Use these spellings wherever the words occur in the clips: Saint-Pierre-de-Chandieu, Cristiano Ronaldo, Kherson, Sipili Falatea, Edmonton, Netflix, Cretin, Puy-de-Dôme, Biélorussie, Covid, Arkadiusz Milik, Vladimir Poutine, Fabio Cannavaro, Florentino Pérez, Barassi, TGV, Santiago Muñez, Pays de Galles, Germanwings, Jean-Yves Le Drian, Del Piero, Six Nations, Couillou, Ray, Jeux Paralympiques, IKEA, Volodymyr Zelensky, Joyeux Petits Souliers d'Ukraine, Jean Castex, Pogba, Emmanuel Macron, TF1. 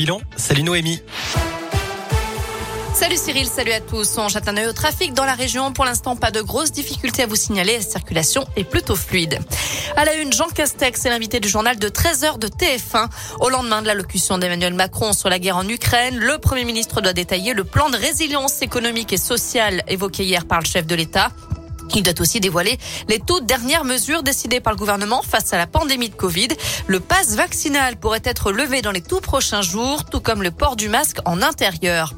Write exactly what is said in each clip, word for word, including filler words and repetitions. Bilan, salut Noémie. Salut Cyril, salut à tous. On jette un œil au trafic dans la région. Pour l'instant, pas de grosses difficultés à vous signaler. La circulation est plutôt fluide. À la une, Jean Castex est l'invité du journal de treize heures de T F un. Au lendemain de l'allocution d'Emmanuel Macron sur la guerre en Ukraine, le Premier ministre doit détailler le plan de résilience économique et sociale évoqué hier par le chef de l'État. Il doit aussi dévoiler les toutes dernières mesures décidées par le gouvernement face à la pandémie de Covid. Le pass vaccinal pourrait être levé dans les tout prochains jours, tout comme le port du masque en intérieur.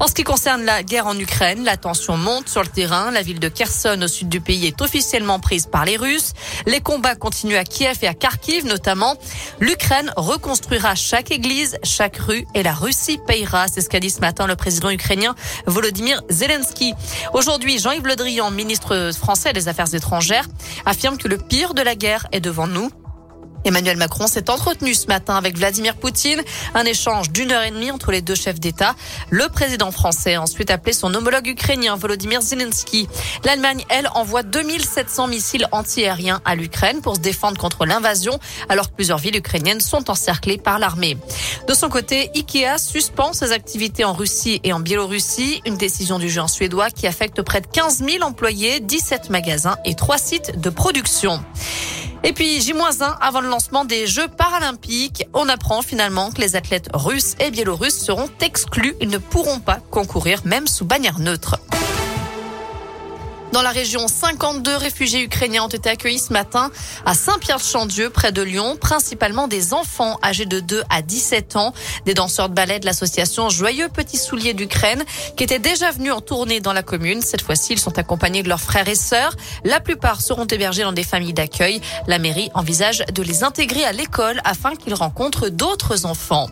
En ce qui concerne la guerre en Ukraine, la tension monte sur le terrain. La ville de Kherson, au sud du pays, est officiellement prise par les Russes. Les combats continuent à Kiev et à Kharkiv, notamment. L'Ukraine reconstruira chaque église, chaque rue, et la Russie payera. C'est ce qu'a dit ce matin le président ukrainien Volodymyr Zelensky. Aujourd'hui, Jean-Yves Le Drian, ministre français des Affaires étrangères, affirme que le pire de la guerre est devant nous. Emmanuel Macron s'est entretenu ce matin avec Vladimir Poutine, un échange d'une heure et demie entre les deux chefs d'État. Le président français a ensuite appelé son homologue ukrainien Volodymyr Zelensky. L'Allemagne, elle, envoie deux mille sept cents missiles anti-aériens à l'Ukraine pour se défendre contre l'invasion, alors que plusieurs villes ukrainiennes sont encerclées par l'armée. De son côté, IKEA suspend ses activités en Russie et en Biélorussie, une décision du géant suédois qui affecte près de quinze mille employés, dix-sept magasins et trois sites de production. Et puis J moins un avant le lancement des Jeux Paralympiques, on apprend finalement que les athlètes russes et biélorusses seront exclus. Ils ne pourront pas concourir, même sous bannière neutre. Dans la région, cinquante-deux réfugiés ukrainiens ont été accueillis ce matin à Saint-Pierre-de-Chandieu, près de Lyon, principalement des enfants âgés de deux à dix-sept ans, des danseurs de ballet de l'association Joyeux Petits Souliers d'Ukraine, qui étaient déjà venus en tournée dans la commune. Cette fois-ci, ils sont accompagnés de leurs frères et sœurs. La plupart seront hébergés dans des familles d'accueil. La mairie envisage de les intégrer à l'école afin qu'ils rencontrent d'autres enfants.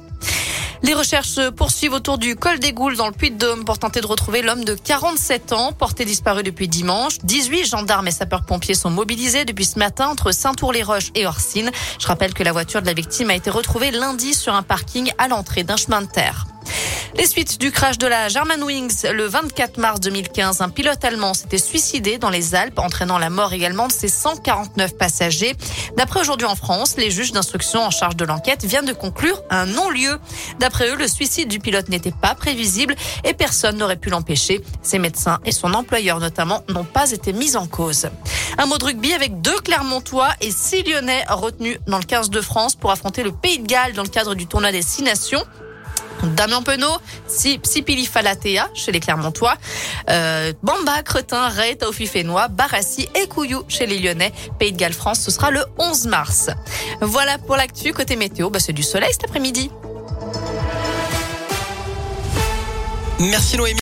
Les recherches se poursuivent autour du Col des Goules dans le Puy-de-Dôme pour tenter de retrouver l'homme de quarante-sept ans, porté disparu depuis dimanche. dix-huit gendarmes et sapeurs-pompiers sont mobilisés depuis ce matin entre Saint-Ours-les-Roches et Orcines. Je rappelle que la voiture de la victime a été retrouvée lundi sur un parking à l'entrée d'un chemin de terre. Les suites du crash de la Germanwings le vingt-quatre mars deux mille quinze. Un pilote allemand s'était suicidé dans les Alpes, entraînant la mort également de ses cent quarante-neuf passagers. D'après Aujourd'hui en France, les juges d'instruction en charge de l'enquête viennent de conclure un non-lieu. D'après eux, le suicide du pilote n'était pas prévisible et personne n'aurait pu l'empêcher. Ses médecins et son employeur notamment n'ont pas été mis en cause. Un mot de rugby avec deux Clermontois et six Lyonnais retenus dans le quinze de France pour affronter le Pays de Galles dans le cadre du tournoi des Six Nations. Damien Penaud, Sipili Falatea chez les Clermontois, euh, Bamba, Cretin, Ray, Taufi Fénois, Barassi et Couillou chez les Lyonnais. Pays de Galles France, ce sera le onze mars. Voilà pour l'actu. Côté météo, bah c'est du soleil cet après-midi. Merci Noémie.